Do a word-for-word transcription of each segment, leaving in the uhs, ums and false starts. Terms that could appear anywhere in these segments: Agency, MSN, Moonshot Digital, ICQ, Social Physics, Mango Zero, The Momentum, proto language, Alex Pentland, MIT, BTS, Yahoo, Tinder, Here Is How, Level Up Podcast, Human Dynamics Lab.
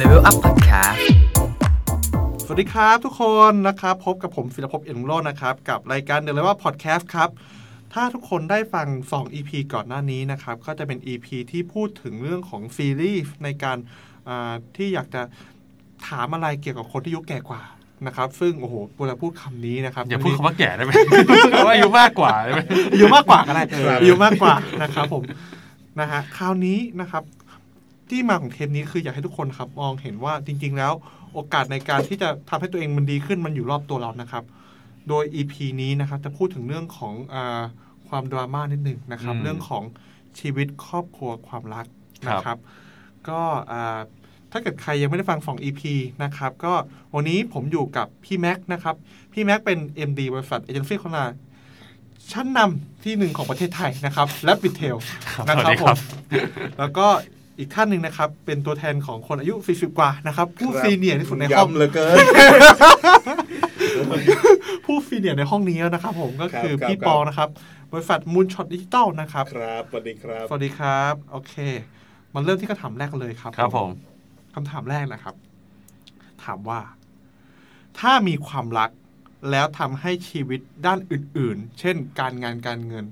Level Up Podcast สวัสดีครับทุกคนนะครับพบกับผมศิลภพ เอ็นรุ่งโรจน์นะครับกับรายการ The Level Up Podcast ครับถ้าทุกคนได้ฟังสอง อี พี ก่อนหน้านี้นะครับก็จะเป็น อี พี ที่พูดถึงเรื่องของซีรีส์ในการที่อยากจะถามอะไรเกี่ยวกับคนที่อายุแก่กว่านะครับซึ่งโอ้โหเวลาพูดคำนี้นะครับอย่าพูดคำว่าแก่ได้ไหมว่าอายุมากกว่าได้ไหมอายุมากกว่าก็ได้อายุมากกว่านะครับผมนะฮะคราวนี้นะครับที่มาของเทปนี้คืออยากให้ทุกคนครับมองเห็นว่าจริงๆแล้วโอกาสในการที่จะทำให้ตัวเองมันดีขึ้นมันอยู่รอบตัวเรานะครับโดย อี พี นี้นะครับจะพูดถึงเรื่องของอ่าความดราม่านิดหนึ่งนะครับเรื่องของชีวิตครอบครัวความรักนะครับก็อ่าถ้าเกิดใครยังไม่ได้ฟังสอง อี พี นะครับก็วันนี้ผมอยู่กับพี่แม็กนะครับพี่แม็กเป็น เอ็ม ดี บริษัท Agency ของเราชั้นนำที่หนึ่งของประเทศไทยนะครับและบิทเทลนะครับผมแล้วก็อีกท่านหนึ่งนะครับเป็นตัวแทนของคนอายุสี่สิบกว่านะครับผู้ซีเนียร์ที่สุดในห้องเลยเกินผู้ซีเนียร์ในห้องนี้แล้วนะครับผมก็คือพี่ปอนะครับบริษัทมูนช็อตดิจิตอลนะครับครับสวัสดีครับสวัสดีครับโอเคมาเริ่มที่คำถามแรกเลยครับครับผมคำถามแรกนะครับถามว่าถ้ามีความรักแล้วทำให้ชีวิตด้านอื่นๆเช่นการงานการเงิน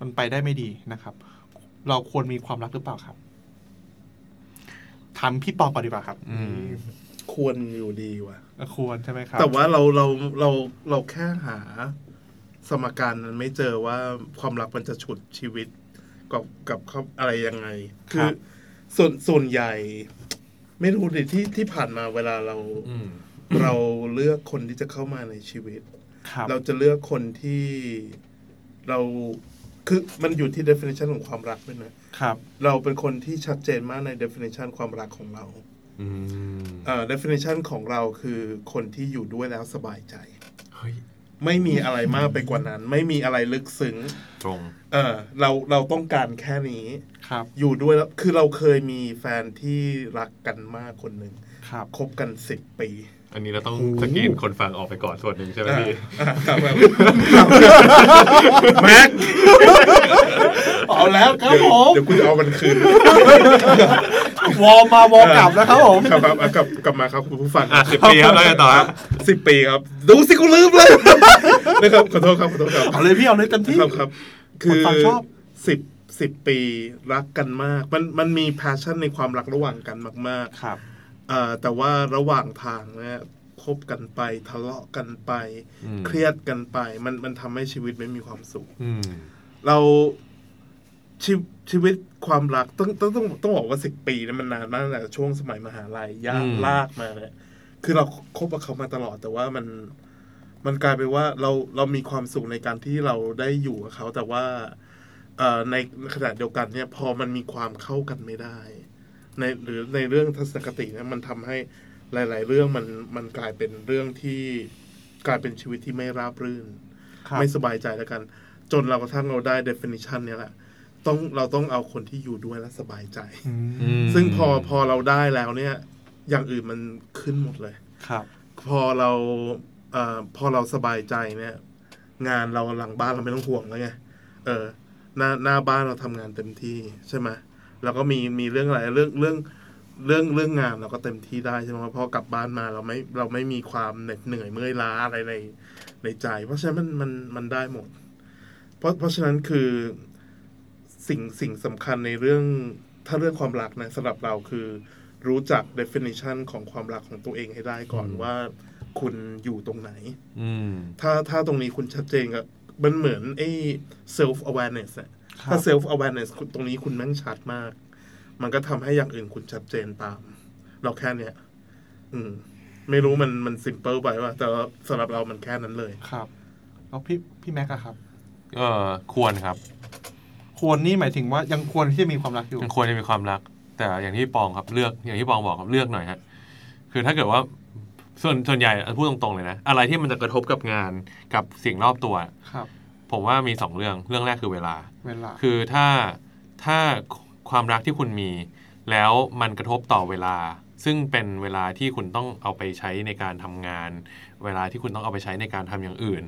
มันไปได้ไม่ดีนะครับเราควรมีความรักหรือเปล่าครับถามพี่ปอก่อนดีกว่าครับควรอยู่ดีว่ะควรใช่ไหมครับแต่ว่าเราเราเราเราแค่หาสมการนั้นไม่เจอว่าความรักมันจะฉุดชีวิตกับกับอะไรยังไงคือส่วนส่วนใหญ่ไม่รู้ดิที่ที่ผ่านมาเวลาเราเราเลือกคนที่จะเข้ามาในชีวิตเราจะเลือกคนที่เราคือมันอยู่ที่ definition ของความรักด้วยนะครับเราเป็นคนที่ชัดเจนมากใน definition ความรักของเราอืมเอ่อ definition ของเราคือคนที่อยู่ด้วยแล้วสบายใจเฮ้ยไม่มีอะไรมากไปกว่านั้นไม่มีอะไรลึกซึ้งตรงเออเราเราต้องการแค่นี้ครับอยู่ด้วยแล้วคือเราเคยมีแฟนที่รักกันมากคนนึงครับคบกันสิบปีอันนี้เราต้องสกรีนคนฟังออกไปก่อนส่วนหนึ่งใช่ไหมพี่แม็กเอาแล้วครับผมเดี๋ยวคุณเอามันคืนวอมาวอมกลับแล้วครับผมกลับกลับกลับมาครับคุณผู้ฟังสิบปีครับแล้วต่อครับสิบปีครับดูสิกูลืมเลยนะครับขอโทษครับขอโทษครับเอาเลยพี่เอาเลยเต็มที่ครับคือชอบสิบสิบปีรักกันมากมันมันมีแพชชั่นในความรักระหว่างกันมากๆครับแต่ว่าระหว่างทางเนี่ยคบกันไปทะเลาะกันไปเครียดกันไปมันมันทำให้ชีวิตไม่มีความสุขเราชีชีวิตความรักต้องต้องต้องต้องบอกว่าสิบปีนั้นมันนานมากตั้งแต่ช่วงสมัยมหาลัยยากลากมาเนี่ยคือเราคบกับเขามาตลอดแต่ว่ามันมันกลายเป็นว่าเราเรามีความสุขในการที่เราได้อยู่กับเขาแต่ว่าในขณะเดียวกันเนี่ยพอมันมีความเข้ากันไม่ได้ในหรือในเรื่องทัศนคตินะมันทำให้หลายๆเรื่องมันมันกลายเป็นเรื่องที่กลายเป็นชีวิตที่ไม่ราบรื่นไม่สบายใจแล้วกันจนเรากระทั่งเราได้ definition เนี่ยแหละต้องเราต้องเอาคนที่อยู่ด้วยและสบายใจซึ่งพอพอเราได้แล้วเนี่ยอย่างอื่นมันขึ้นหมดเลยครับพอเราเอ่อพอเราสบายใจเนี่ยงานเราหลังบ้านเราไม่ต้องห่วงแล้วไงเออหน้าหน้าบ้านเราทำงานเต็มที่ใช่ไหมแล้วก็มีมีเรื่องอะไรเรื่องเรื่องเรื่องเรื่องงานเราก็เต็มที่ได้ใช่ไหมพอกลับบ้านมาเราไม่เราไม่มีความเหนื่อยเมื่อยล้าอะไรในในใจเพราะฉะนั้นมันมันมันได้หมดเพราะเพราะฉะนั้นคือสิ่งสิ่งสำคัญในเรื่องถ้าเรื่องความรักนะสำหรับเราคือรู้จัก definition ของความรักของตัวเองให้ได้ก่อนว่าคุณอยู่ตรงไหนถ้าถ้าตรงนี้คุณชัดเจนก็มันเหมือนไอ้ self awareness อะถ้า self awareness ตรงนี้คุณแม่งชัดมากมันก็ทำให้อย่างอื่นคุณชัดเจนตามเราแค่เนี้ยอืมไม่รู้มันมัน simple ไปว่าแต่สำหรับเรามันแค่นั้นเลยครับแล้วพี่พี่แม็กอะครับเออควรครับควรนี่หมายถึงว่ายังควรที่จะมีความรักอยู่ยังควรจะมีความรักแต่อย่างที่ปองครับเลือกอย่างที่ปองบอกครับเลือกหน่อยฮะคือถ้าเกิดว่าส่วนส่วนใหญ่พูดตรงๆเลยนะอะไรที่มันจะกระทบกับงานกับสิ่งรอบตัวครับผมว่ามีสองเรื่องเรื่องแรกคือเวลาเวลาคือถ้าถ้าความรักที่คุณมีแล้วมันกระทบต่อเวลาซึ่งเป็นเวลาที่คุณต้องเอาไปใช้ในการทำงานเวลาที่คุณต้องเอาไปใช้ในการทำอย่างอื่น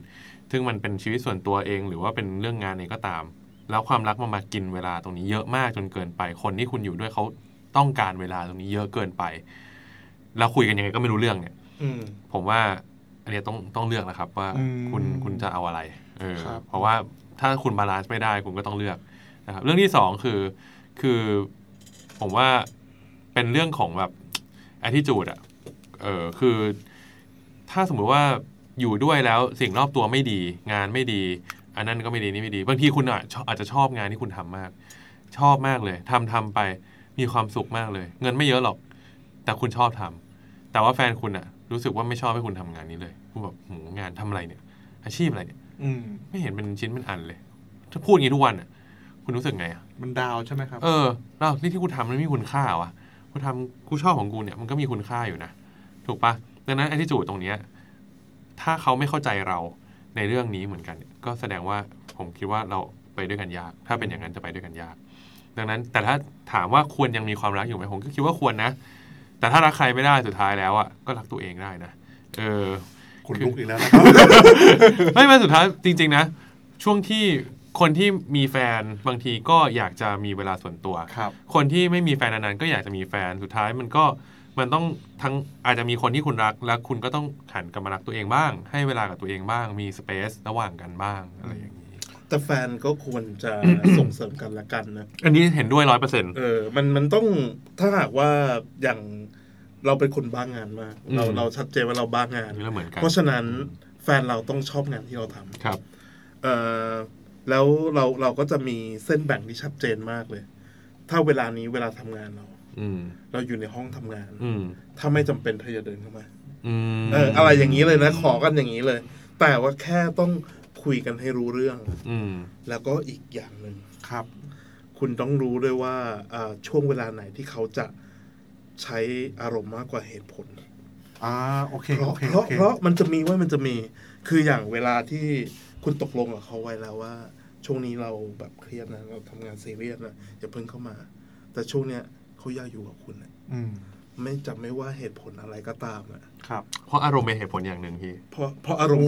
ซึ่งมันเป็นชีวิตส่วนตัวเองหรือว่าเป็นเรื่องงานเองก็ตาม แล้วความรักมันมากินเวลาตรงนี้เยอะมากจนเกินไปคนที่คุณอยู่ด้วยเขาต้องการเวลาตรงนี้เยอะเกินไปแล้วคุยกันยังไงก็ไม่รู้เรื่องเนี่ยผมว่าอันนี้ต้องต้องเลือกนะครับว่าคุณคุณจะเอาอะไรเออเพราะว่าถ้าคุณบาลานซ์ไม่ได้คุณก็ต้องเลือกนะครับเรื่องที่สองคือคือผมว่าเป็นเรื่องของแบบ attitude อ่ะเออคือถ้าสมมุติว่าอยู่ด้วยแล้วสิ่งรอบตัวไม่ดีงานไม่ดีอันนั้นก็ไม่ดีนี่ไม่ดีบางทีคุณอ่ะอาจจะชอบงานที่คุณทำมากชอบมากเลยทำทำไปมีความสุขมากเลยเงินไม่เยอะหรอกแต่คุณชอบทำแต่ว่าแฟนคุณอ่ะรู้สึกว่าไม่ชอบให้คุณทำงานนี้เลยคุณแบบโหงานทำอะไรเนี่ยอาชีพอะไรเนี่ยไม่เห็นเป็นชิ้นเป็นอันเลยถ้าพูดอย่างนี้ทุกวันอ่ะคุณรู้สึกไงอ่ะมันดาวใช่ไหมครับเออแล้วนี่ที่กูทำมันมีคุณค่าวะกูทำกูชอบของกูเนี่ยมันก็มีคุณค่าอยู่นะถูกปะดังนั้นไอ้ที่จูดตรงเนี้ยถ้าเขาไม่เข้าใจเราในเรื่องนี้เหมือนกันก็แสดงว่าผมคิดว่าเราไปด้วยกันยากถ้าเป็นอย่างนั้นจะไปด้วยกันยากดังนั้นแต่ถ้าถามว่าควรยังมีความรักอยู่ไหมผมก็คิดว่าควรนะแต่ถ้ารักใครไม่ได้สุดท้ายแล้วอ่ะก็รักตัวเองได้นะเออคุณลุกอีกแล้วนะครับ ไม่ไม่สุดท้ายจริงๆนะช่วงที่คนที่มีแฟนบางทีก็อยากจะมีเวลาส่วนตัว คนที่ไม่มีแฟนนานๆก็อยากจะมีแฟนสุดท้ายมันก็มันต้องทั้งอาจจะมีคนที่คุณรักและคุณก็ต้องหันกลับมารักตัวเองบ้างให้เวลากับตัวเองบ้างมีสเปซระหว่างกันบ้างอะไรอย่างนี้แต่แฟนก็ควรจะ ส่งเสริมกันและกันนะอันนี้เห็นด้วย ร้อยเปอร์เซ็นต์ เออมันมันต้องถ้าหากว่าอย่างเราเป็นคนบ้างงานมากเราเราชัดเจนว่าเราบ้างงานเพราะฉะนั้นแฟนเราต้องชอบงานที่เราทำครับเอ่อแล้วเราเราก็จะมีเส้นแบ่งที่ชัดเจนมากเลยถ้าเวลานี้เวลาทำงานเราเราอยู่ในห้องทำงานถ้าไม่จำเป็นเธออย่าเดินเข้ามาเอออะไรอย่างนี้เลยนะขอกันอย่างนี้เลยแต่ว่าแค่ต้องคุยกันให้รู้เรื่องแล้วก็อีกอย่างนึงครับคุณต้องรู้ด้วยว่าช่วงเวลาไหนที่เขาจะใช้อารมณ์มากกว่าเหตุผลอ่าโอเคเพราะเพราะเพราะมันจะมีว่ามันจะมีคืออย่างเวลาที่คุณตกลงกับเขาไว้แล้วว่าช่วงนี้เราแบบเครียดนะเราทำงานซีเรียสนะอย่าเพิ่งเข้ามาแต่ช่วงเนี้ยเขาอยากอยู่กับคุณนะไม่จำไม่ว่าเหตุผลอะไรก็ตามนะครับเพราะอารมณ์เป็นเหตุผลอย่างหนึ่งพี่เพราะเพราะอารมณ์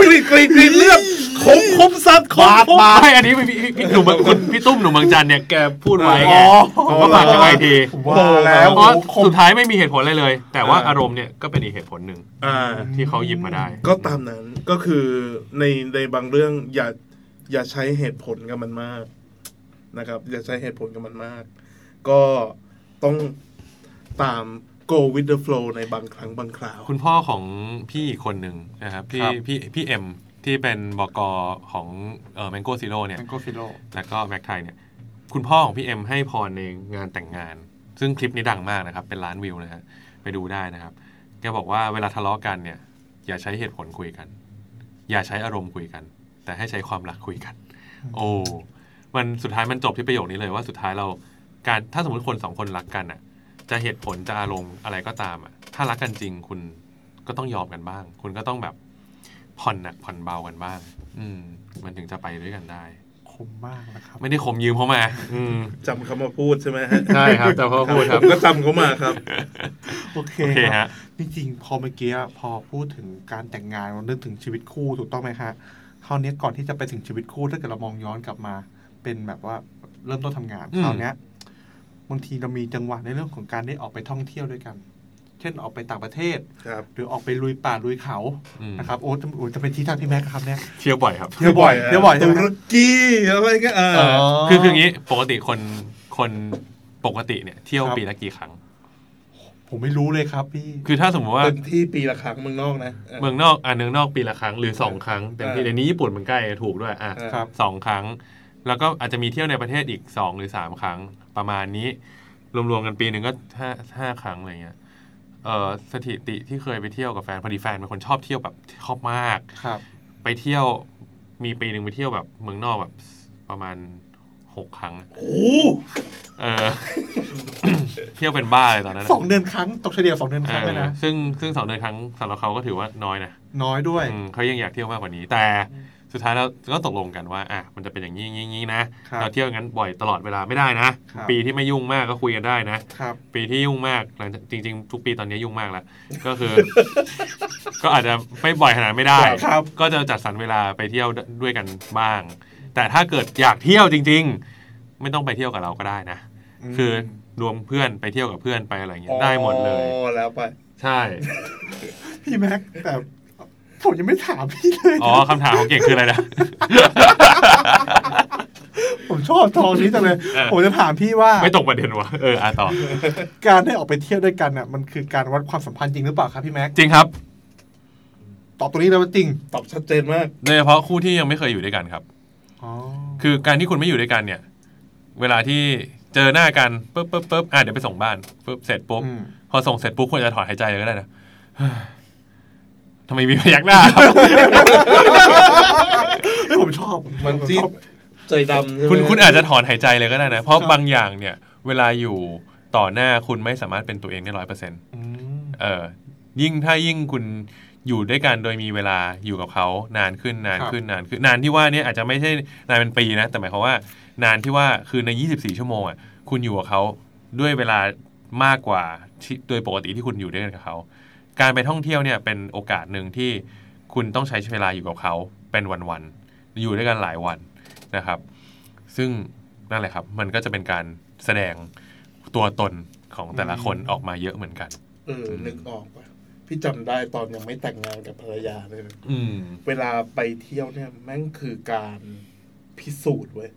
กรีดกรีดกรีดเลือดคมคมซัดคมคมไปอันนี้พี่พี่หนุ่มคุณพี่ตุ้มหนุ่มบางจันเนี่ยแกพูดไว้ไงผมก็ฝากกันไว้ทีแล้วเพราะสุดท้ายไม่มีเหตุผลอะไรเลยแต่ว่าอารมณ์เนี่ยก็เป็นอีกเหตุผลหนึ่งที่เขาหยิบมาได้ก็ตามนั้นก็คือในในบางเรื่องอย่าอย่าใช้เหตุผลกับมันมากนะครับอย่าใช้เหตุผลกับมันมากก็ต้องตาม go with the flow ในบางครั้งบางคราวคุณพ่อของพี่อีกคนหนึ่งนะครับพี่พี่พี่เอ็มที่เป็นบกของเอ่อ Mango Zero เนี่ย Mango Zero แล้วก็แม็กไทยเนี่ยคุณพ่อของพี่เอ็มให้พรในงานแต่งงานซึ่งคลิปนี้ดังมากนะครับเป็นล้านวิวนะฮะไปดูได้นะครับแกบอกว่าเวลาทะเลาะกันเนี่ยอย่าใช้เหตุผลคุยกันอย่าใช้อารมณ์คุยกันแต่ให้ใช้ความรักคุยกันโอ้มันสุดท้ายมันจบที่ประโยคนี้เลยว่าสุดท้ายเราการถ้าสมมติคนสองคนรักกันน่ะจะเหตุผลจะอารมณ์อะไรก็ตามอ่ะถ้ารักกันจริงคุณก็ต้องยอมกันบ้างคุณก็ต้องแบบผ่อนหนักผ่อนเบากันบ้างอืมมันถึงจะไปด้วยกันได้คมมากนะครับไม่ได้คมยืมเขามาอืมจำเขามาพูดใช่ไหมฮะใช่ครับจำเขาพูดครับก็จำเขามาครับโอเคฮะจริงๆพอเมื่อกี้พอพูดถึงการแต่งงานเรานึกถึงชีวิตคู่ถูกต้องไหมฮะคราวนี้ก่อนที่จะไปถึงชีวิตคู่ถ้าเกิดเรามองย้อนกลับมาเป็นแบบว่าเริ่มต้นทำงานคราวนี้บางทีเรามีจังหวะในเรื่องของการได้ออกไปท่องเที่ยวด้วยกันเช่นออกไปต่างประเทศหรือออกไปลุยป่าลุยเขานะครับโอ้จะเป็นที่ทางพี่แม็กครับเนี่ยเที่ยวบ่อยครับเที่ยวบ่อยเที่ยวบ่อยตุรกีอะไรก็เออคือคืออย่างนี้ปกติคนคนปกติเนี่ยเที่ยวปีละกี่ครั้งผมไม่รู้เลยครับพี่คือถ้าสมมติว่าเป็นที่ปีละครั้งเมืองนอกนะเมืองนอกอ่ะเมืองนอกปีละครั้งหรือสองครั้งเต็มที่ในนี้ญี่ปุ่นมันใกล้ถูกด้วยอ่ะสองครั้งแล้วก็อาจจะมีเที่ยวในประเทศอีกสองหรือสามครั้งประมาณนี้รวมๆกันปีนึงก็ห้า ห้าครั้งอะไรเงี้ยเอ่อสถิติที่เคยไปเที่ยวกับแฟนพอดีแฟนเป็นคนชอบเที่ยวแบบชอบมากครับไปเที่ยวมีปีนึงไปเที่ยวแบบเมืองนอกแบบประมาณหกครั้งโอ้เออ เที่ยวเป็นบ้าเลยตอนนั้นสองเดือนครั้งตกเฉลี่ยสองเดือนครั้งเลยนะซึ่งซึ่งสองเดือนครั้งสำหรับเขาก็ถือว่าน้อยนะน้อยด้วยเขายังอยากเที่ยวมากกว่านี้แต่สุดท้ายแล้วก็ตกลงกันว่าอ่ะมันจะเป็นอย่างนี้ๆนะเราเที่ยวงั้นบ่อยตลอดเวลาไม่ได้นะปีที่ไม่ยุ่งมากก็คุยกันได้นะปีที่ยุ่งมากหลังจริงๆทุกปีตอนนี้ยุ่งมากแล้วก็คือก็อาจจะไม่บ่อยขนาดไม่ได้ก็จะจัดสรรเวลาไปเที่ยวด้วยกันบ้าง แต่ถ้าเกิดอยากเที่ยวจริงๆไม่ต้องไปเที่ยวกับเราก็ได้นะคือรวมเพื่อนไปเที่ยวกับเพื่อนไปอะไรอย่างเงี้ยได้หมดเลยอ๋อแล้วไปใช่พี่แม็กแต่ผมยังไม่ถามพี่เลยอ๋อคำถามของเก่งคืออะไรนะผมชอบทองนี้จังเลยผมจะถามพี่ว่าไม่ตกประเด็นวะเอออ่ะต่อการได้ออกไปเที่ยวด้วยกันน่ะมันคือการวัดความสัมพันธ์จริงหรือเปล่าครับพี่แม็กจริงครับตอบตรงนี้แล้วว่าจริงตอบชัดเจนมากโดยเฉพาะคู่ที่ยังไม่เคยอยู่ด้วยกันครับอ๋อคือการที่คุณไม่อยู่ด้วยกันเนี่ยเวลาที่เจอหน้ากันปึ๊บปึ๊บปึ๊บอ่ะเดี๋ยวไปส่งบ้านปึ๊บเสร็จปุ๊บพอส่งเสร็จปุ๊บควรจะถอนหายใจก็ได้นะทำไมมีพยักหน้าครับเฮ้ยผมชอบมันจี๊ดใจดำคุณคุณอาจจะถอนหายใจเลยก็ได้นะเพราะบางอย่างเนี่ยเวลาอยู่ต่อหน้าคุณไม่สามารถเป็นตัวเองได้ ร้อยเปอร์เซ็นต์ เออยิ่งถ้ายิ่งคุณอยู่ด้วยกันโดยมีเวลาอยู่กับเขานานขึ้นนานขึ้นนานขึ้นนานที่ว่านี่อาจจะไม่ใช่นานเป็นปีนะแต่หมายความว่านานที่ว่าคือในยี่สิบสี่ชั่วโมงอ่ะคุณอยู่กับเขาด้วยเวลามากกว่าโดยปกติที่คุณอยู่ด้วยกันกับเขาการไปท่องเที่ยวเนี่ยเป็นโอกาสหนึ่งที่คุณต้องใช้เวลาอยู่กับเขาเป็นวันๆอยู่ด้วยกันหลายวันนะครับซึ่งนั่นแหละครับมันก็จะเป็นการแสดงตัวตนของแต่ละคนออกมาเยอะเหมือนกันเออนึกออกป่ะพี่จำได้ตอนยังไม่แต่งงานกับภรรยาเลยนะเวลาไปเที่ยวเนี่ยแม่งคือการพิสูจน์เว้ย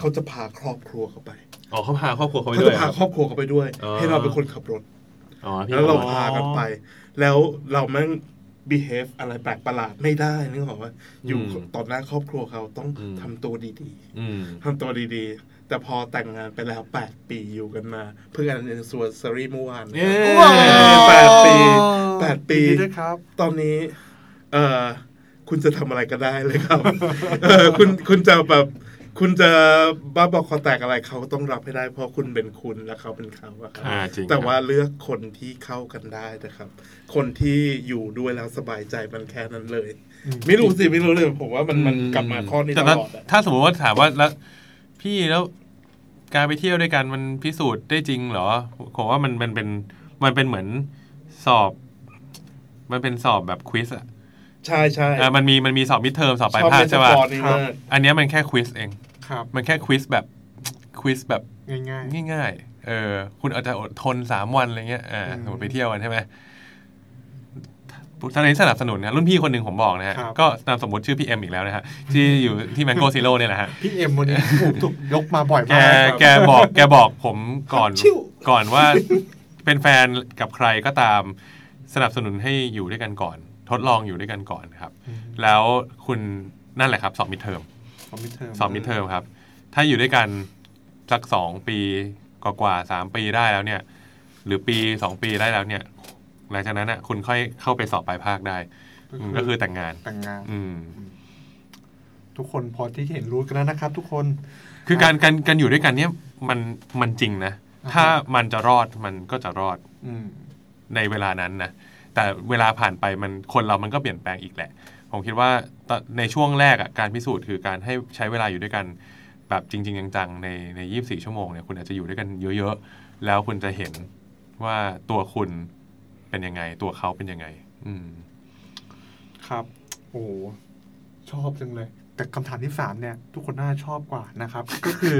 เขาจะพาครอบครัวเขาไปอ๋อเขาพาครอบครัวเขาไปด้วยเขาจะพาครอบครัวเขาไปด้วยให้เราเป็นคนขับรถแล้วเราพากันไปแล้วเราแม่ง behave อะไรแปลกประหลาดไม่ได้นึกออกว่าอยู่ตอนหน้าครอบครัวเขาต้องทำตัวดีๆทำตัวดีๆแต่พอแต่งงานไปแล้วแปดปีอยู่กันมาเพิ่งอันเดนซัวซารีเมื่อวานแปดปีแปดปีตอนนี้เอ่อคุณจะทำอะไรก็ได้เลยครับเออคุณคุณจะแบบคุณจะบ้าบอกคอแตกอะไรเขาต้องรับให้ได้เพราะคุณเป็นคุณและเขาเป็นเขาอะครับแต่ว่าเลือกคนที่เข้ากันได้นะครับคนที่อยู่ด้วยแล้วสบายใจมันแค่นั้นเลยไม่รู้สิไม่รู้เลยผมว่ามันมันกลับมาข้อนี้ตลอดถ้าสมมติว่าถามว่าแล้วพี่แล้วการไปเที่ยวด้วยกันมันพิสูจน์ได้จริงเหรอผมว่ามันมันเป็นมันเป็นเหมือนสอบมันเป็นสอบแบบควิสอะใช่ใช่มันมีมันมีสอบมิดเทอมสอบปลายภาคใช่ป่ะอันนี้มันแค่ควิสเองมันแค่ควิสแบบควิสแบบง่ายๆง่ายๆเออคุณอาจจะอดทนสามวันอะไรเงี้ยอ่าสมมติไปเที่ยวกันใช่ไหมตอนนี้สนับสนุนนะรุ่นพี่คนหนึ่งผมบอกนะฮะก็นามสมมติชื่อพี่เอ็มอีกแล้วนะฮะที่อยู่ที่ Mango Zero เนี่ยแหละฮะพี่เอ็มวันนี้ถูกยกมาบ่อยมากแกบอกแกบอกผมก่อนก่อนว่าเป็นแฟนกับใครก็ตามสนับสนุนให้อยู่ด้วยกันก่อนทดลองอยู่ด้วยกันก่อนครับแล้วคุณนั่นแหละครับสอบมิดเทอมสอบมิดเทอมสอบมิดเทอมครับถ้าอยู่ด้วยกันสักสองปีกว่าๆสามปีได้แล้วเนี่ยหรือปีสองปีได้แล้วเนี่ยหลังจากนั้นน่ะคุณค่อยเข้าไปสอบปลายภาคได้ก็คือแต่งงานแต่งงานอืมทุกคนพอที่เห็นรู้กันแล้วนะครับทุกคนคือการกันกันอยู่ด้วยกันเนี่ยมันมันจริงนะถ้ามันจะรอดมันก็จะรอดอืมในเวลานั้นนะแต่เวลาผ่านไปมันคนเรามันก็เปลี่ยนแปลงอีกแหละผมคิดว่าในช่วงแรกอ่ะการพิสูจน์คือการให้ใช้เวลาอยู่ด้วยกันแบบจริงๆจังๆในในยี่สิบสี่ชั่วโมงเนี่ยคุณอาจจะอยู่ด้วยกันเยอะๆแล้วคุณจะเห็นว่าตัวคุณเป็นยังไงตัวเขาเป็นยังไงอืมครับโอ้ชอบจังเลยแต่คำถามที่สามเนี่ยทุกคนน่าชอบกว่านะครับก็คือ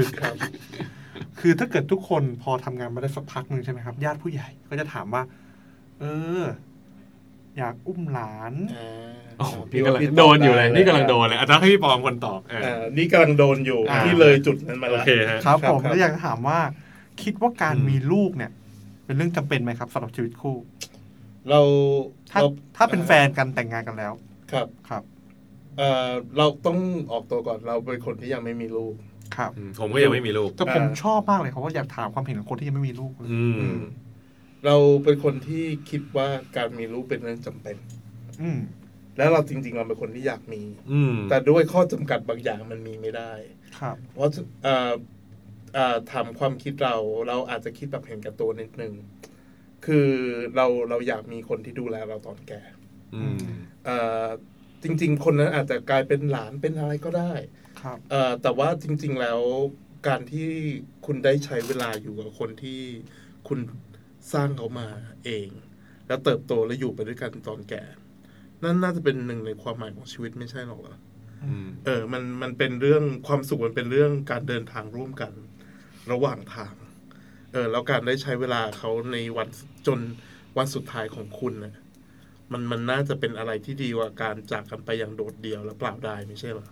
คือถ้าเกิดทุกคนพอทำงานมาได้สักพักนึงใช่ไหมครับญาติผู้ใหญ่ก็จะถามว่าเอออยากอุ้มหลานโอ้โหนี่กำลังโดนอยู่เลยนี่กำลังโดนเลยอาจารย์ให้พี่ปอมคนตอบเออนี่กำลังโดนอยู่ที่เลยจุดนั้นมาแล้วครับผมแล้วอยากถามว่าคิดว่าการมีลูกเนี่ยเป็นเรื่องจำเป็นไหมครับสำหรับชีวิตคู่เราถ้าถ้าเป็นแฟนกันแต่งงานกันแล้วครับครับเออเราต้องออกตัวก่อนเราเป็นคนที่ยังไม่มีลูกครับผมก็ยังไม่มีลูกแต่ผมชอบมากเลยเขาว่าอยากถามความเห็นของคนที่ยังไม่มีลูกเราเป็นคนที่คิดว่าการมีลูกเป็นเรื่องจำเป็นแล้วเราจริงๆเราเป็นคนที่อยากมีแต่ด้วยข้อจำกัดบางอย่างมันมีไม่ได้เพราะถามความคิดเราเราอาจจะคิดแบบเห็นแก่ตัวนิดนึงคือเราเราอยากมีคนที่ดูแลเราตอนแก่จริงๆคนนั้นอาจจะกลายเป็นหลานเป็นอะไรก็ได้แต่ว่าจริงๆแล้วการที่คุณได้ใช้เวลาอยู่กับคนที่คุณสร้างเขามาเองแล้วเติบโตแล้วอยู่ไปด้วยกันตอนแก่นั่นน่าจะเป็นหนึ่งในความหมายของชีวิตไม่ใช่หรอกเหรอ เออมันมันเป็นเรื่องความสุขมันเป็นเรื่องการเดินทางร่วมกันระหว่างทางเออแล้วการได้ใช้เวลาเขาในวันจนวันสุดท้ายของคุณนะมันมันน่าจะเป็นอะไรที่ดีกว่าการจากกันไปอย่างโดดเดี่ยวและเปล่าดายไม่ใช่หรอ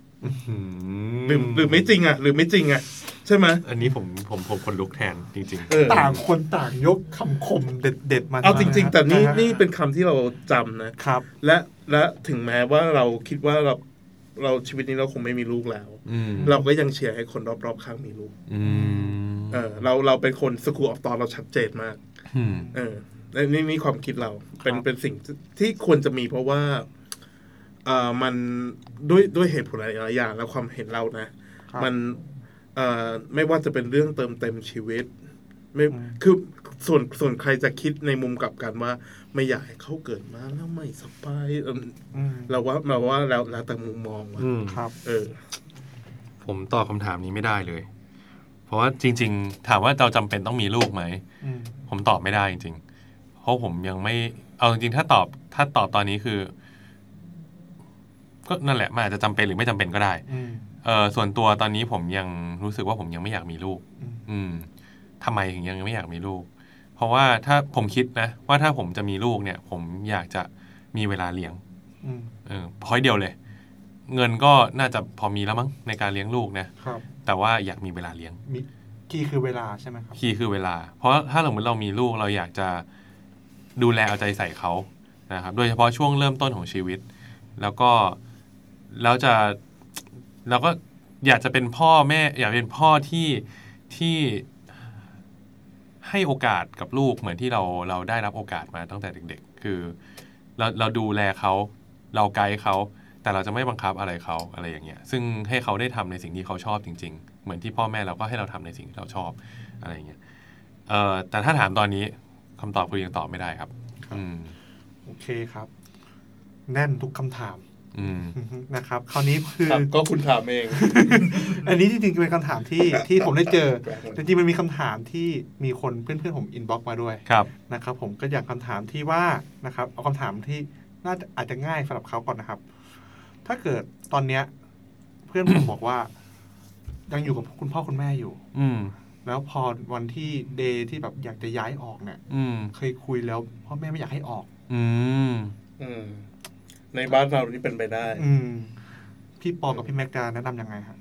หรือหรือไม่จริงอ่ะหรือไม่จริงอ่ะใช่ไหมอันนี้ผมผมผมคนลุกแทนจริงๆต่างคนต่างยกคำคมเด็ดๆมาเอาจริงๆแต่นี่นี่เป็นคำที่เราจำนะครับและและถึงแม้ว่าเราคิดว่าเราเราชีวิตนี้เราคงไม่มีลูกแล้วเราก็ยังเชียร์ให้คนรอบๆข้างมีลูกเออเราเราเป็นคนสกูออฟตอนเราชัดเจนมากเออนี่นี่ความคิดเราเป็นเป็นสิ่งที่ควรจะมีเพราะว่าเอ่อมันด้วยด้วยเหตุผลหลายอย่างและความเห็นเรานะมันเอ่อไม่ว่าจะเป็นเรื่องเติมเต็มชีวิตไม่คือส่วนส่วนใครจะคิดในมุมกลับกันว่าไม่อยากให้เขาเกิดมาแล้วไม่สบายเราว่าเราว่าแล้วแล้วแต่มุมมองว่าครับเออผมตอบคำถามนี้ไม่ได้เลยเพราะว่าจริงๆถามว่าเราจำเป็นต้องมีลูกไหมผมตอบไม่ได้จริงๆเพราะผมยังไม่เอาจริงๆถ้าตอบถ้าตอบตอนนี้คือก็นั่นแหละมันอาจจะจำเป็นหรือไม่จำเป็นก็ได้เออส่วนตัวตอนนี้ผมยังรู้สึกว่าผมยังไม่อยากมีลูกอืมทำไมถึงยังไม่อยากมีลูกเพราะว่าถ้าผมคิดนะว่าถ้าผมจะมีลูกเนี่ยผมอยากจะมีเวลาเลี้ยงเออพอยเดียวเลยเงินก็น่าจะพอมีแล้วมั้งในการเลี้ยงลูกนะครับแต่ว่าอยากมีเวลาเลี้ยงคีย์คือเวลาใช่ไหมครับคีย์คือเวลาเพราะถ้าสมมติเรามีลูกเราอยากจะดูแลเอาใจใส่เขานะครับโดยเฉพาะช่วงเริ่มต้นของชีวิตแล้วก็แล้วจะแล้วก็อยากจะเป็นพ่อแม่อยากเป็นพ่อที่ที่ให้โอกาสกับลูกเหมือนที่เราเราได้รับโอกาสมาตั้งแต่เด็กๆคือเราเราดูแลเขาเราไกด์เขาแต่เราจะไม่บังคับอะไรเขาอะไรอย่างเงี้ยซึ่งให้เขาได้ทำในสิ่งที่เขาชอบจริงๆเหมือนที่พ่อแม่เราก็ให้เราทำในสิ่งที่เราชอบอะไรอย่างเงี้ยเอ่อแต่ถ้าถามตอนนี้คำตอบคือยังตอบไม่ได้ครับโอเคครับแน่นทุกคำถามนะครับคราวนี้คือก็คุณถามเองอันนี้จริงๆเป็นคำถามที่ที่ผมได้เจอจริงๆมันมีคำถามที่มีคนเพื่อนๆผมอินบ็อกซ์มาด้วยนะครับผมก็อย่างคำถามที่ว่านะครับเอาคำถามที่น่าจะอาจจะง่ายสำหรับเขาก่อนนะครับถ้าเกิดตอนเนี้ยเพื่อนผมบอกว่ายังอยู่กับคุณพ่อคุณแม่อยู่แล้วพอวันที่เดย์ที่แบบอยากจะย้ายออกเนี่ยเคยคุยแล้วพ่อแม่ไม่อยากให้ออกในบ้านเรานี่เป็นไปได้พี่ปอกับพี่แม็กการแนะนำยังไงฮะ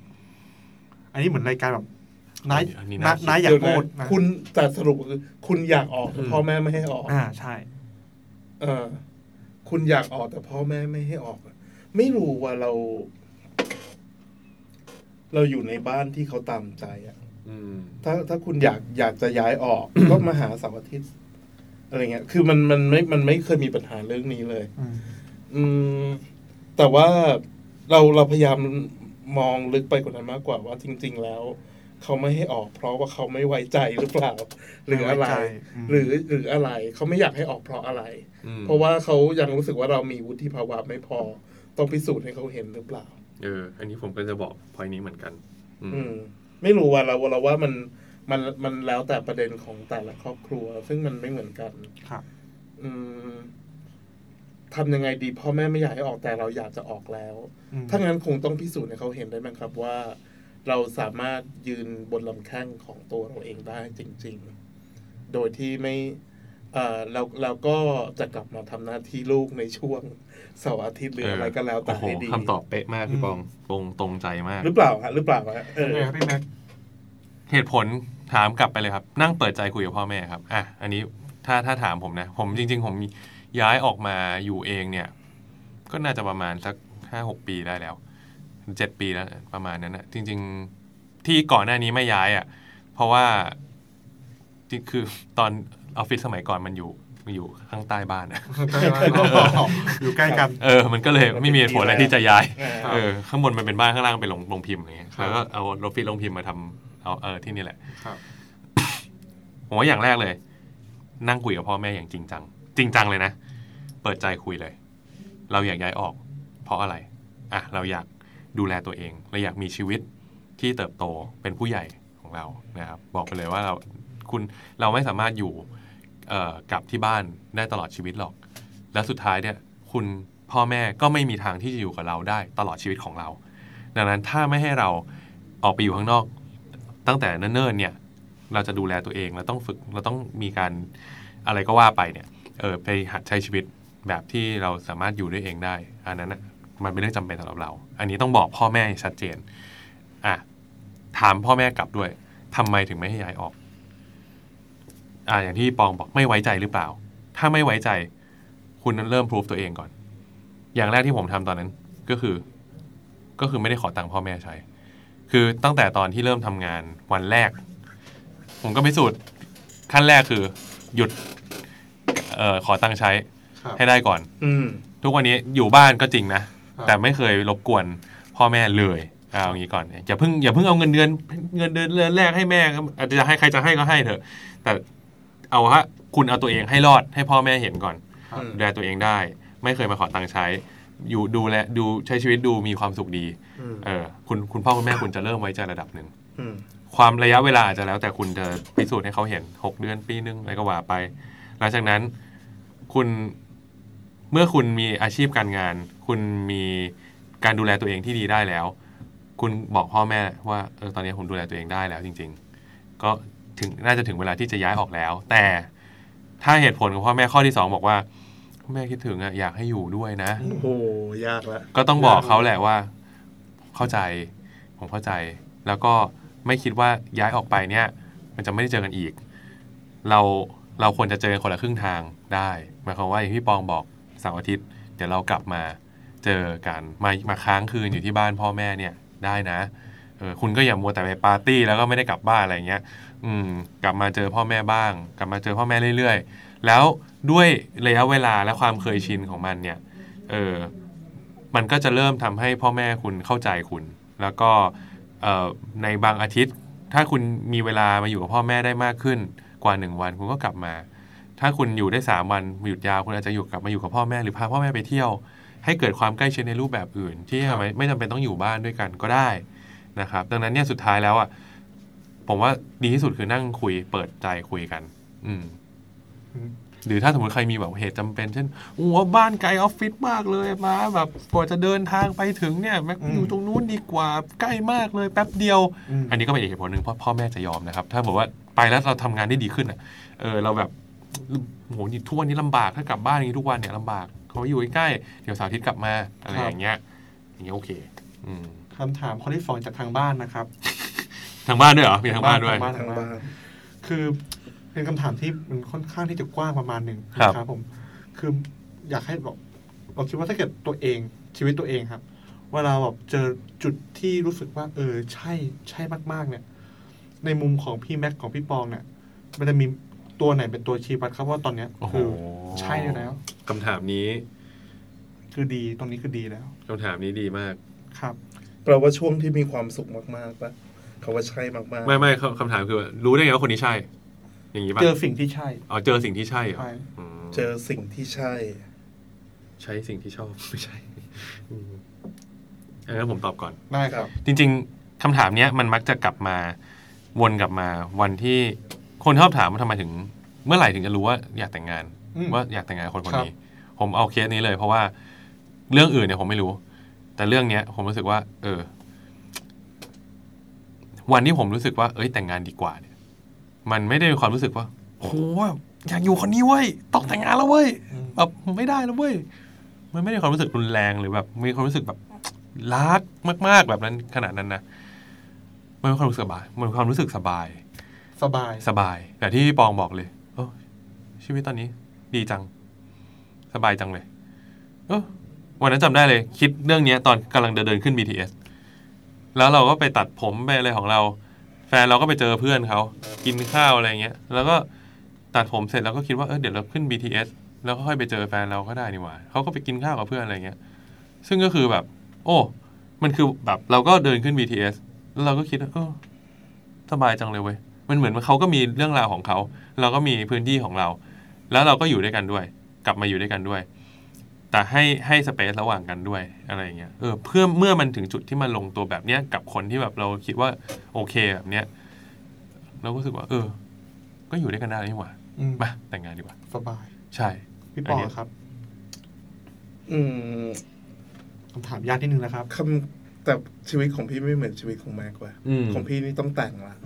อันนี้เหมือนรายการแบบนายนายอยากโกรธคุณแต่สรุปคือคุณอยากออกแต่พ่อแม่ไม่ให้ออกอ่าใช่เออคุณอยากออกแต่พ่อแม่ไม่ให้ออกไม่รู้ว่าเราเราอยู่ในบ้านที่เขาตามใจอ่ะถ้าถ้าคุณอยากอยากจะย้ายออกก็มาหาเสาร์อาทิตย์อะไรเงี้ยคือมันมันไม่มันไม่เคยมีปัญหาเรื่องนี้เลยอืมแต่ว่าเราเราพยายามมองลึกไปกว่านั้นมากกว่าว่าจริงๆแล้วเขาไม่ให้ออกเพราะว่าเขาไม่ไว้ใจหรือเปล่าหรืออะไรหรือหรืออะไรเขาไม่อยากให้ออกเพราะอะไรเพราะว่าเขายังรู้สึกว่าเรามีวุฒิภาวะไม่พอต้องพิสูจน์ให้เขาเห็นหรือเปล่าเอออันนี้ผมก็จะบอกพอยต์นี้เหมือนกันอืมไม่รู้ว่าเราเราว่ามันมันมันแล้วแต่ประเด็นของแต่ละครอบครัวซึ่งมันไม่เหมือนกันครับอืมทำยังไงดีพ่อแม่ไม่อยากให้ออกแต่เราอยากจะออกแล้วถ้างั้นคงต้องพิสูจน์ให้เขาเห็นได้มั้งครับว่าเราสามารถยืนบนลำแข้งของตัวเราเองได้จริงๆโดยที่ไม่เอ่อเราเราก็จะกลับมาทำหน้าที่ลูกในช่วงเสาร์อาทิตย์หรืออะไรก็แล้วแต่ให้ดีคำตอบเป๊ะมากพี่ปองตรงตรงใจมากหรือเปล่าฮะหรือเปล่าฮะเออพี่แม็กเหตุผลถามกลับไปเลยครับนั่งเปิดใจคุยกับพ่อแม่ครับอ่ะอันนี้ถ้าถ้าถามผมนะผมจริงๆผมย้ายออกมาอยู่เองเนี่ยก็น่าจะประมาณสัก ห้าหก ปีได้แล้ว เจ็ด ปีแล้วประมาณนั้นนะจริงๆที่ก่อนหน้านี้ไม่ย้ายอ่ะเพราะว่าคือตอนออฟฟิศสมัยก่อนมันอยู่มันอยู่ข้างใต้บ้านนะอยู่ใกล้กันเออมันก็เลยไม่มีเหตุผลอะไรที่จะย้ายเออข้างบนมันเป็นบ้านข้างล่างเป็นโรงพิมพ์อะไรเงี้ยแล้วก็เอาออฟฟิศโรงพิมพ์มาทำเอาเออที่นี่แหละผมว่าอย่างแรกเลยนั่งคุยกับพ่อแม่อย่างจริงจังจริงจังเลยนะเปิดใจคุยเลยเราอยากย้ายออกเพราะอะไรอ่ะเราอยากดูแลตัวเองเราอยากมีชีวิตที่เติบโตเป็นผู้ใหญ่ของเรานะครับบอกไปเลยว่าเราคุณเราไม่สามารถอยู่เอ่อกับที่บ้านได้ตลอดชีวิตหรอกและสุดท้ายเนี่ยคุณพ่อแม่ก็ไม่มีทางที่จะอยู่กับเราได้ตลอดชีวิตของเรา ดังนั้นถ้าไม่ให้เราออกไปอยู่ข้างนอกตั้งแต่เนิ่นๆเนี่ยเราจะดูแลตัวเองเราต้องฝึกเราต้องมีการอะไรก็ว่าไปเนี่ยเออไปหัดใช้ชีวิตแบบที่เราสามารถอยู่ด้วยเองได้อันนั้นนะมันเป็นเรื่องจำเป็นสำหรับเราอันนี้ต้องบอกพ่อแม่ชัดเจนอ่ะถามพ่อแม่กลับด้วยทำไมถึงไม่ให้ย้ายออกอ่ะอย่างที่ปองบอกไม่ไว้ใจหรือเปล่าถ้าไม่ไว้ใจคุณนั้นเริ่มพิสูจน์ตัวเองก่อนอย่างแรกที่ผมทำตอนนั้นก็คือก็คือไม่ได้ขอตังค์พ่อแม่ใช้คือตั้งแต่ตอนที่เริ่มทำงานวันแรกผมก็พิสูจน์ขั้นแรกคือหยุดเอ่อขอตังค์ใช้ให้ได้ก่อนทุกวันนี้อยู่บ้านก็จริงนะแต่ไม่เคยรบกวนพ่อแม่เลยเอาอย่างนี้ก่อนอย่าเพิ่งอย่าเพิ่งเอาเงินเดือนเงินเดือนเดือนแรกให้แม่อาจจะให้ใครจะให้ก็ให้เถอะแต่เอาฮะคุณเอาตัวเองให้รอดให้พ่อแม่เห็นก่อนดูแลตัวเองได้ไม่เคยมาขอตังค์ใช้อยู่ดูแลดูใช้ชีวิตดูมีความสุขดีเออคุณคุณพ่อคุณแม่คุณจะเริ่มไว้ใจระดับหนึ่งความระยะเวลาอาจจะแล้วแต่คุณจะพิสูจน์ให้เขาเห็นหกเดือนปีนึงอะไรก็ว่าไปหลังจากนั้นคุณเมื่อคุณมีอาชีพการงานคุณมีการดูแลตัวเองที่ดีได้แล้วคุณบอกพ่อแม่ว่าเออตอนนี้ผมดูแลตัวเองได้แล้วจริงๆก็ถึงน่าจะถึงเวลาที่จะย้ายออกแล้วแต่ถ้าเหตุผลของพ่อแม่ข้อที่สองบอกว่าแม่คิดถึงอ่ะอยากให้อยู่ด้วยนะโอ้โหยากละก็ต้องบอกเขาแหละว่าเข้าใจผมเข้าใจแล้วก็ไม่คิดว่าย้ายออกไปเนี่ยมันจะไม่ได้เจอกันอีกเราเราควรจะเจอคนละครึ่งทางได้หมายความว่าอย่างที่ปองบอกเสาร์อาทิตย์เดี๋ยวเรากลับมาเจอกันมามาค้างคืนอยู่ที่บ้านพ่อแม่เนี่ยได้นะเออคุณก็อย่ามัวแต่ไปปาร์ตี้แล้วก็ไม่ได้กลับบ้านอะไรเงี้ยอืมกลับมาเจอพ่อแม่บ้างกลับมาเจอพ่อแม่เรื่อยๆแล้วด้วยระยะเวลาและความเคยชินของมันเนี่ยเออมันก็จะเริ่มทำให้พ่อแม่คุณเข้าใจคุณแล้วก็เอ่อในบางอาทิตย์ถ้าคุณมีเวลามาอยู่กับพ่อแม่ได้มากขึ้นกว่าหนึ่งวันคุณก็กลับมาถ้าคุณอยู่ได้สามวันหยุดยาวคุณอาจจะอยู่กลับมาอยู่กับพ่อแม่หรือพาพ่อแม่ไปเที่ยวให้เกิดความใกล้ชิดในรูปแบบอื่นที่ไม่จำเป็นต้องอยู่บ้านด้วยกันก็ได้นะครับดังนั้นเนี่ยสุดท้ายแล้วอ่ะผมว่าดีที่สุดคือนั่งคุยเปิดใจคุยกันอืมหรือถ้าสมมติใครมีแบบเหตุจำเป็นเช่นโอ้บ้านไกลออฟฟิศมากเลยมาแบบกว่าจะเดินทางไปถึงเนี่ยแม็กอยู่ตรงนู้นดีกว่าใกล้มากเลยแป๊บเดียวอันนี้ก็เป็นอีกเหตุผลหนึ่งเพราะพ่อแม่จะยอมนะครับถ้าบอกว่าไปแล้วเราทำงานได้ดีขึ้นอ่ะเออเราแบบโหนี่ทุกวันนี้ลำบากถ้ากลับบ้านอย่างนี้ทุกวันเนี่ยลำบากเขาอยู่ใกล้เดี๋ยวเสาร์อาทิตย์กลับมาอะไรอย่างเงี้ยอย่างเงี้ยโอเคคำถามข้อที่สองจากทางบ้านนะครับ ทางบ้านด้วยเหรอมีทางบ้านด้วยทางบ้านทางบ้านคือเป็นคำถามที่มันค่อนข้างที่จะกว้างประมาณนึงนะครับผมคืออยากให้บอกเราคิดว่าถ้าเกิดตัวเองชีวิตตัวเองครับเวลาแบบเจอจุดที่รู้สึกว่าเออใช่ใช่มากๆเนี่ยในมุมของพี่แม็กของพี่ปองเนี่ยมันจะมีตัวไหนเป็นตัวชี้วัดครับว่าตอนเนี้ยคือใช่แล้วคำถามนี้คือดีตรงนี้คือดีแล้วคำถามนี้ดีมากครับแปลว่าช่วงที่มีความสุขมากๆป่ะเขาว่าใช่มากๆไม่ไม่คำถามคือรู้ได้ไงว่าคนนี้ใช่อย่างนี้ป่ะเจอสิ่งที่ใช่อ๋อเจอสิ่งที่ใช่เหรอเจอสิ่งที่ใช่ใช้สิ่งที่ชอบไม่ใช่งั้นผมตอบก่อนได้ครับจริงๆคำถามเนี้ยมันมักจะกลับมาวนกลับมาวันที่คนชอบถามว่าทำไมถึงเมื่อไหร่ถึงจะรู้ว่าอยากแต่งงานว่าอยากแต่งงานคนคนนี้ผมเอาเคสนี้เลยเพราะว่าเรื่องอื่นเนี่ยผมไม่รู้แต่เรื่องเนี้ยผมรู้สึกว่าเออวันที่ผมรู้สึกว่าเอ้ยแต่งงานดีกว่าเนี่ยมันไม่ได้มีความรู้สึกว่าโอ้ยอยากอยู่คนนี้เว้ยต้องแต่งงานแล้วเว้ยแบบไม่ได้แล้วเว้ยมันไม่ได้ความรู้สึกรุนแรงหรือแบบมีความรู้สึกแบบรักมากๆแบบนั้นขนาดนั้นนะมันเป็นความรู้สึกสบายมันเป็นความรู้สึกสบายสบายสบายแต่ที่ปองบอกเลยเออชีวิตตอนนี้ดีจังสบายจังเลยเออวันนั้นจำได้เลยคิดเรื่องนี้ตอนกำลังเดินขึ้น บี ที เอส แล้วเราก็ไปตัดผมไปอะไรของเราแฟนเราก็ไปเจอเพื่อนเขากินข้าวอะไรเงี้ยแล้วก็ตัดผมเสร็จแล้วก็คิดว่าเออเดี๋ยวเราขึ้น บี ที เอส แล้วก็ค่อยไปเจอแฟนเราก็ได้นี่หว่าเขาก็ไปกินข้าวกับเพื่อนอะไรเงี้ยซึ่งก็คือแบบโอ้มันคือแบบเราก็เดินขึ้น บี ที เอส แล้วเราก็คิดว่าเออสบายจังเลยเว้ยมันเหมือนว่าเขาก็มีเรื่องราวของเขาเราก็มีพื้นที่ของเราแล้วเราก็อยู่ด้วยกันด้วยกลับมาอยู่ด้วยกันด้วยแต่ให้ให้สเปซระหว่างกันด้วยอะไรอย่างเงี้ยเออเพื่อเมื่อมันถึงจุดที่มันลงตัวแบบเนี้ยกับคนที่แบบเราคิดว่าโอเคแบบเนี้ยเราก็รู้สึกว่าเออก็อยู่ด้วยกันได้นี่หว่ามาแต่งงานดีกว่าสบายใช่พี่ปอครับอืมคำถามยากนิดนึงนะครับค แต่ชีวิตของพี่ไม่เหมือนชีวิตของแม็กว่ะของพี่นี่ต้องแต่งละ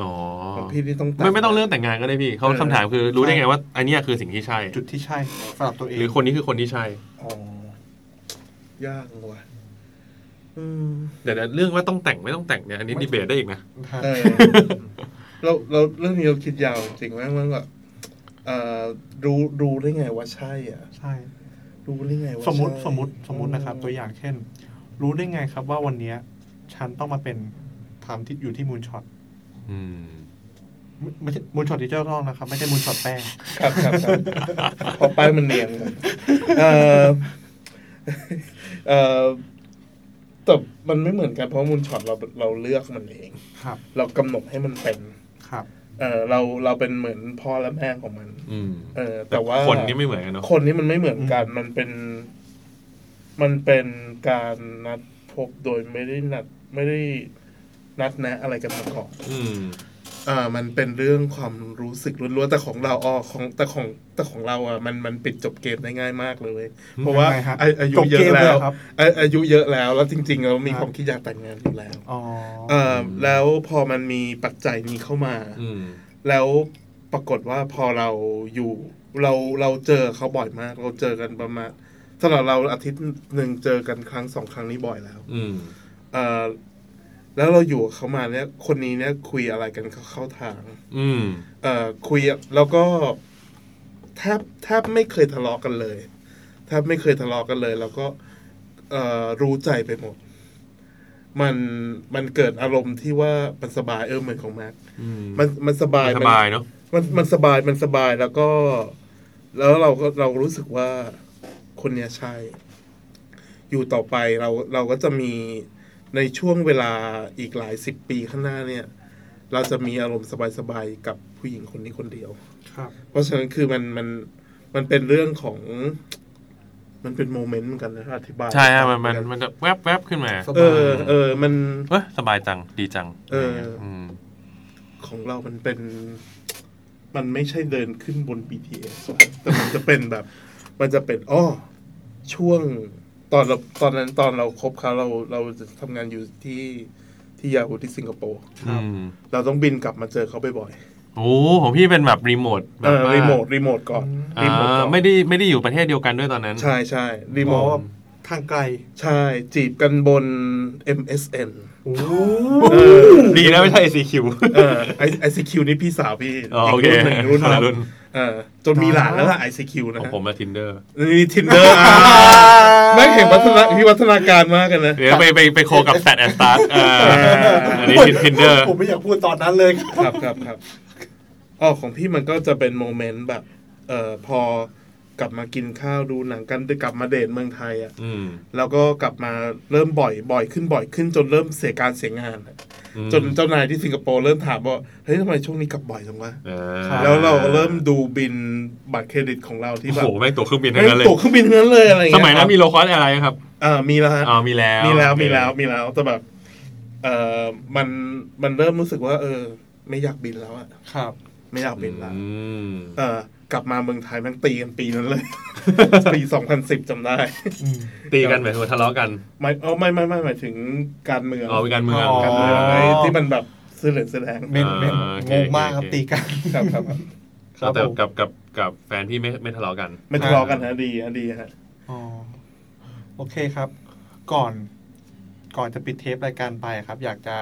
อ๋อของพี่นี่ต้องแต่งไม่ไม่ต้องเรื่องแต่งงานก็ได้พี่เขาคำถามคือรู้ได้ไงว่าอันนี้คือสิ่งที่ใช่จุดที่ใช่สำหรับตัวเองหรือคนนี้คือคนที่ใช่อ๋อยากว่ะเดี๋ยวเรื่องว่าต้องแต่งไม่ต้องแต่งเนี่ยอันนี้ดีเบตได้อีกนะเราเราเรื่องนี้เราคิดยาวจริงไหมมันแบบรู้รู้ได้ไงว่าใช่อ่ะใช่รู้ได้ไงว่าสมมติสมมติสมมตินะครับตัวอย่างเช่นรู้ได้ไงครับว่าวันนี้ฉันต้องมาเป็นทำที่อยู่ที่มูลช็อตไม่ใช่มูลช็อตที่เจ้าต้องนะครับไม่ใช่มูลช็อตแป้งครับครับพอแป้งมันเนียนเออเออแต่มันไม่เหมือนกันเพราะมูลช็อตเราเราเลือกมันเองครับเรากำหนดให้มันเป็นครับเออเราเราเป็นเหมือนพ่อและแม่ของมันเออแต่ว่าคนนี้ไม่เหมือนกันเนาะคนนี้มันไม่เหมือนกันมันเป็นมันเป็นการนัดพบโดยไม่ได้นัดไม่ได้นัดแนะอะไรกันมาก่อนอ่ามันเป็นเรื่องความรู้สึกล้วนๆแต่ของเราอ๋อของแต่ของแต่ของเราอ่ะมันมันปิดจบเกมได้ง่ายมากเลยเพราะว่าอายุเยอะแล้วอายุเยอะแล้วแล้วจริงๆเรามีความคิดอยากแต่งงานอยู่แล้วอ๋อเอ่อแล้วพอมันมีปัจจัยนี้เข้ามาแล้วปรากฏว่าพอเราอยู่เราเราเจอเขาบ่อยมากเราเจอกันประมาณสำหรับเราอาทิตย์นึงเจอกันครั้งสองครั้งนี้บ่อยแล้วเอ่อแล้วเราอยู่เขามาเนี่ยคนนี้เนี่ยคุยอะไรกันเข้าทางอืมเอ่อคุยแล้วก็แทบแทบไม่เคยทะเลาะกันเลยแทบไม่เคยทะเลาะกันเลยแล้วก็เอ่อรู้ใจไปหมดมันมันเกิดอารมณ์ที่ว่ามันสบายเออเหมือนของแม็กมันมันสบายมันสบายเนาะมันมันสบายมันสบายแล้วก็แล้วเราก็เรารู้สึกว่าคนเนี้ยใช่อยู่ต่อไปเราเราก็จะมีในช่วงเวลาอีกหลายสิบปีข้างหน้าเนี่ยเราจะมีอารมณ์สบายๆกับผู้หญิงคนนี้คนเดียวครับเพราะฉะนั้นคือมันมันมันเป็นเรื่องของมันเป็นโมเมนต์เหมือนกันนะอธิบายใช่ฮะมันมันมันจะแวบๆขึ้นมาเออเออมันเฮ้ยสบายจังดีจังเออของเรามันเป็นมันไม่ใช่เดินขึ้นบน บี ที เอส แต่มันจะเป็นแบบมันจะเป็นอ้อช่วงตอนเราตอนนั้นตอนเราคบเขาเราเราทำงานอยู่ที่ที่ยาฮูที่สิงคโปร์เราต้องบินกลับมาเจอเขาบ่อยๆโอ้ของพี่เป็นแบบรีโมทแบบรีโมทรีโมทก่อนรีโมทไม่ได้ไม่ได้อยู่ประเทศเดียวกันด้วยตอนนั้นใช่ใช่รีโมททางไกลใช่จีบกันบน เอ็ม เอส เอ็น โอ้ดีนะไม่ใช่ ไอ ซี คิว เออ ไอ ซี คิว นี่พี่สาวพี่อีกรุ่นหนึ่งรุ่นรุ่นเออจนมีหลานแล้วล่ะ ไอ ซี คิว นะผมมา Tinder นี่ Tinder อ่ะไม่เห็นวัฒนพี่วัฒนาการมากกันนะเดี๋ยวไปไปไปโคกับ Sat and Start เอออันนี้ Tinder ผมไม่อยากพูดตอนนั้นเลยครับครับๆอ๋อของพี่มันก็จะเป็นโมเมนต์แบบเอ่อพอกลับมากินข้าวดูหนังกันกลับมาเดทเมืองไทยอ่ะแล้วก็กลับมาเริ่มบ่อยบ่อยขึ้นบ่อยขึ้นจนเริ่มเสียการเสียงานจนเจ้านายที่สิงคโปร์เริ่มถามว่าเฮ้ยทำไมช่วงนี้กลับบ่อยจังวะแล้วเราเริ่มดูบินบัตรเครดิตของเราที่แบบโอ้โหแม่งตั๋วเครื่องบินทั้งนั้นเลยตั๋วเครื่องบินทั้งนั้นเลยอะไรสมัยนั้นมีโลคอสอะไรครับอ่ามีแล้วอ๋อมีแล้วมีแล้วมีแล้วมีแล้วแต่แบบเอ่อมันมันเริ่มรู้สึกว่าเออไม่อยากบินแล้วอ่ะครับไม่อยากบินแล้วเออกลับมาเมืองไทยมันตีกันปีนั้นเลยปีสองพันสิบจำได้ตีกันหมายถึงทะเลาะกันไม่เออไม่ไม่ไม่หมายถึงการเมืองอ๋อการเมืองการเมืองที่มันแบบเสือเหลืองเสือแดงเม้นเม้นงงมากครับตีกันครับครับครับแต่กับกับกับแฟนที่ไม่ไม่ทะเลาะกันไม่ทะเลาะกันฮะดีฮะดีฮะอ๋อโอเคครับก่อนก่อนจะปิดเทปรายการไปครับอยากจะ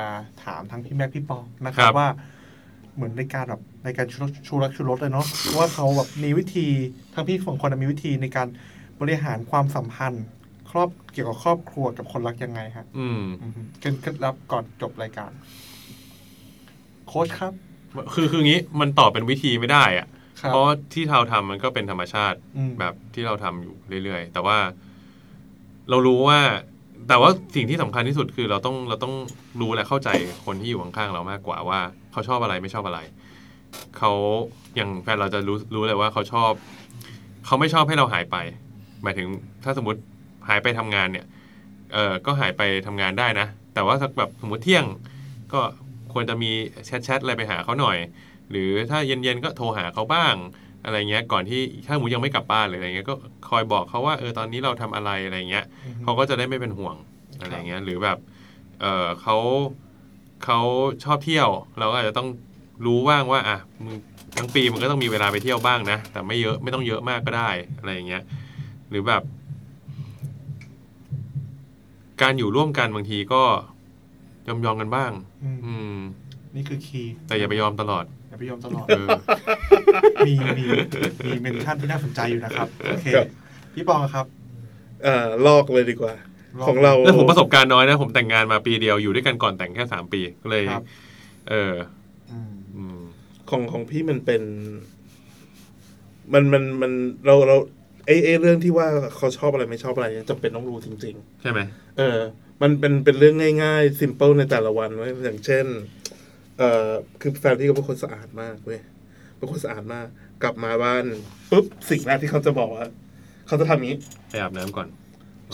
ถามทั้งพี่แม็กพี่ปองนะครับว่าเหมือนในการแบบในการชูรักชูรสเลยเนาะว่าเขาแบบมีวิธีทั้งพี่สองคนมีวิธีในการบริหารความสัมพันธ์ครอบเกี่ยวกับครอบครัวกับคนรักยังไงฮะอืมกันเคล็ดลับก่อนจบรายการโค้ชครับคือคืองี้มันตอบเป็นวิธีไม่ได้อ่ะเพราะที่เราทำมันก็เป็นธรรมชาติแบบที่เราทำอยู่เรื่อยๆแต่ว่าเรารู้ว่าแต่ว่าสิ่งที่สำคัญที่สุดคือเราต้องเราต้องรู้และเข้าใจคนที่อยู่ข้างๆเรามากกว่าว่าเขาชอบอะไรไม่ชอบอะไรเขาอย่างแฟนเราจะรู้รู้เลยว่าเขาชอบเขาไม่ชอบให้เราหายไปหมายถึงถ้าสมมติหายไปทำงานเนี่ยเออก็หายไปทำงานได้นะแต่ว่าสักแบบสมมติเที่ยงก็ควรจะมีแชทแชทอะไรไปหาเขาหน่อยหรือถ้าเย็นๆก็โทรหาเขาบ้างอะไรเงี้ยก่อนที่ถ้าหมูยังไม่กลับบ้านหรืออะไรเงี้ยก็คอยบอกเขาว่าเออตอนนี้เราทำอะไรอะไรเงี้ยเขาก็จะได้ไม่เป็นห่วงอะไรเงี้ยหรือแบบ เอ่อเขาเขาชอบเที่ยวเราก็อาจจะต้องรู้ว่างว่าอ่ะมึงทั้งปีมันก็ต้องมีเวลาไปเที่ยวบ้างนะแต่ไม่เยอะไม่ต้องเยอะมากก็ได้อะไรอย่างเงี้ยหรือแบบการอยู่ร่วมกันบางทีก็ยอมยอมกันบ้างอืมนี่คือคีย์แต่อย่าไปยอมตลอดอย่าไปยอมตลอดมีมีมีเมนชั่นที่น่าสนใจอยู่นะครับโอเคพี่ปองครับอ่าลอกเลยดีกว่าของเราแล้วผมประสบการณ์น้อยนะผมแต่งงานมาปีเดียวอยู่ด้วยกันก่อนแต่งแค่สามปีก็เลยเออของของพี่มันเป็นมันมันมันเราเราไอ้ไอ้เรื่องที่ว่าเขาชอบอะไรไม่ชอบอะไรจำเป็นต้องรู้จริงๆใช่ไหมเออมันเป็นเป็นเรื่องง่ายๆ simple ในแต่ละวันเว้ยอย่างเช่นเอ่อคือแฟนพี่ก็เป็นคนสะอาดมากเว้ยเป็นคนสะอาดมากกลับมาบ้านปุ๊บสิ่งแรกที่เขาจะบอกว่าเขาจะทำนี้ไปอาบน้ำก่อน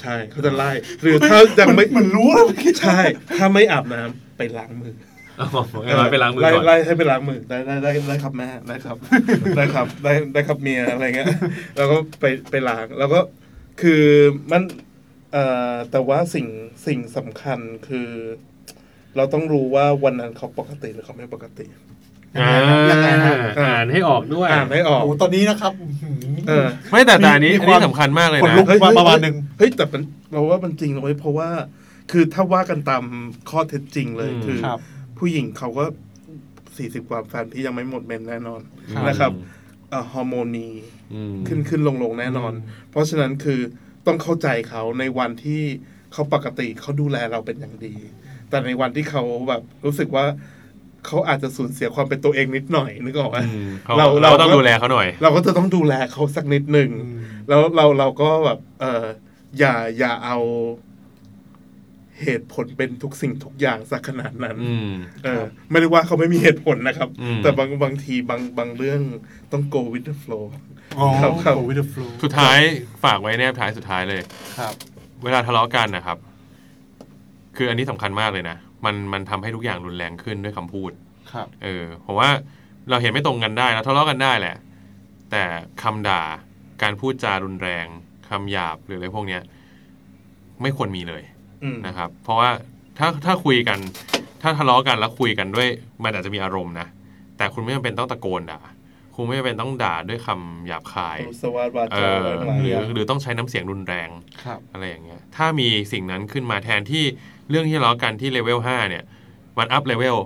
ใช่เขาจะไล่หรือถ้ายังไม่มันรู้แล้วใช่ถ้าไม่อาบน้ำไปล้างมือเอาไปล้างมือก่อนไล่ให้ไปล้างมือได้ได้ได้ครับแม่ได้ครับได้ครับได้ได้ครับเมียอะไรเงี้ยแล้วก็ไปไปล้างแล้วก็คือมันเอ่อแต่ว่าสิ่งสิ่งสำคัญคือเราต้องรู้ว่าวันนั้นเขาปกติหรือเขาไม่ปกติอ่าอ่านให้ออกด้วยอ่านให้ออกโอ้ตอนนี้นะครับเออไม่แต่แต่อันนี้อันนี้สำคัญมากเลยนะประมาณนึงเฮ้ยแต่มันเราว่ามันจริงเลยเพราะว่าคือถ้าว่ากันตามข้อเท็จจริงเลยคือผู้หญิงเขาก็สี่สิบกว่าแฟนพี่ยังไม่หมดเมนแน่นอนนะครับฮอร์โมนมีขึ้นขึ้นลงลงแน่นอนเพราะฉะนั้นคือต้องเข้าใจเขาในวันที่เขาปกติเขาดูแลเราเป็นอย่างดีแต่ในวันที่เขาแบบรู้สึกว่าเขาอาจจะสูญเสียความเป็นตัวเองนิดหน่อยนึกออกไหมเราเราต้องดูแลเขาหน่อยเราก็จะต้องดูแลเขาสักนิดหนึ่งแล้วเราเราก็แบบเอออย่าอย่าเอาเหตุผลเป็นทุกสิ่งทุกอย่างสักขนาดนั้นเออไม่ได้ว่าเขาไม่มีเหตุผลนะครับแต่บางบางทีบางบางเรื่องต้อง go with the flow ครับ go with the flow สุดท้ายฝากไว้แนบท้ายสุดท้ายเลยครับเวลาทะเลาะกันนะครับคืออันนี้สำคัญมากเลยนะมันมันทำให้ทุกอย่างรุนแรงขึ้นด้วยคำพูดครับเออผมว่าเราเห็นไม่ตรงกันได้แล้วทะเลาะกันได้แหละแต่คำด่าการพูดจารุนแรงคำหยาบหรืออะไรพวกเนี้ยไม่ควรมีเลยนะครับเพราะว่าถ้าถ้าคุยกันถ้าทะเลาะกันแล้วคุยกันด้วยมันอาจจะมีอารมณ์นะแต่คุณไม่จำเป็นต้องตะโกนด่าคุณไม่จำเป็นต้องด่าด้วยคำหยาบคายเออหรือหรือต้องใช้น้ำเสียงรุนแรงอะไรอย่างเงี้ยถ้ามีสิ่งนั้นขึ้นมาแทนที่เรื่องที่ทะเลาะกันที่เลเวลห้าเนี่ยมันอัพเลเวล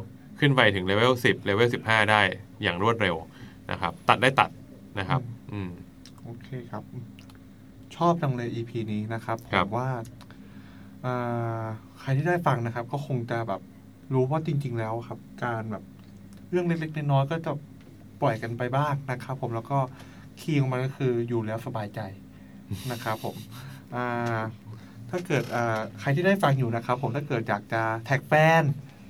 ขึ้นไปถึงเลเวลสิบเลเวลสิบห้าได้อย่างรวดเร็วนะครับตัดได้ตัดนะครับอืมโอเคครับชอบจังเลย อี พี นี้นะครับผมว่าใครที่ได้ฟังนะครับก็คงจะแบบรู้ว่าจริงๆแล้วครับการแบบเรื่องเล็กๆน้อยๆก็จะปล่อยกันไปบ้างนะครับผมแล้วก็คีย์ของมันก็คืออยู่แล้วสบายใจนะครับผมถ้าเกิดใครที่ได้ฟังอยู่นะครับผมถ้าเกิดอยากจะแท็กแฟน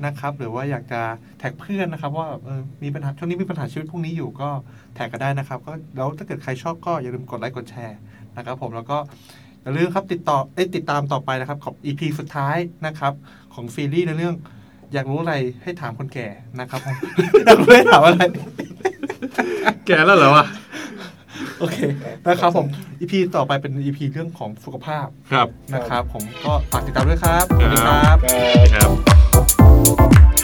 นะครับหรือว่าอยากจะแท็กเพื่อนนะครับว่าเออมีปัญหาช่วงนี้มีปัญหาชีวิตพวกนี้อยู่ก็แท็กก็ได้นะครับก็แล้วถ้าเกิดใครชอบก็อย่าลืมกดไลค์กดแชร์นะครับผมแล้วก็อย่าลืมครับติดต่อได้ติดตามต่อไปนะครับของ อี พี สุดท้ายนะครับของฟีรี่ในเรื่องอยากรู้อะไรให้ถามคนแก่นะครับผมอยากรู้ให้ถามอะไรแก่แล้วเหรอวะโอเคนะครับผม อี พี ต่อไปเป็น อี พี เรื่องของสุขภาพครับนะครับผมก็ฝากติดตามด้วยครับสวัสดีครับ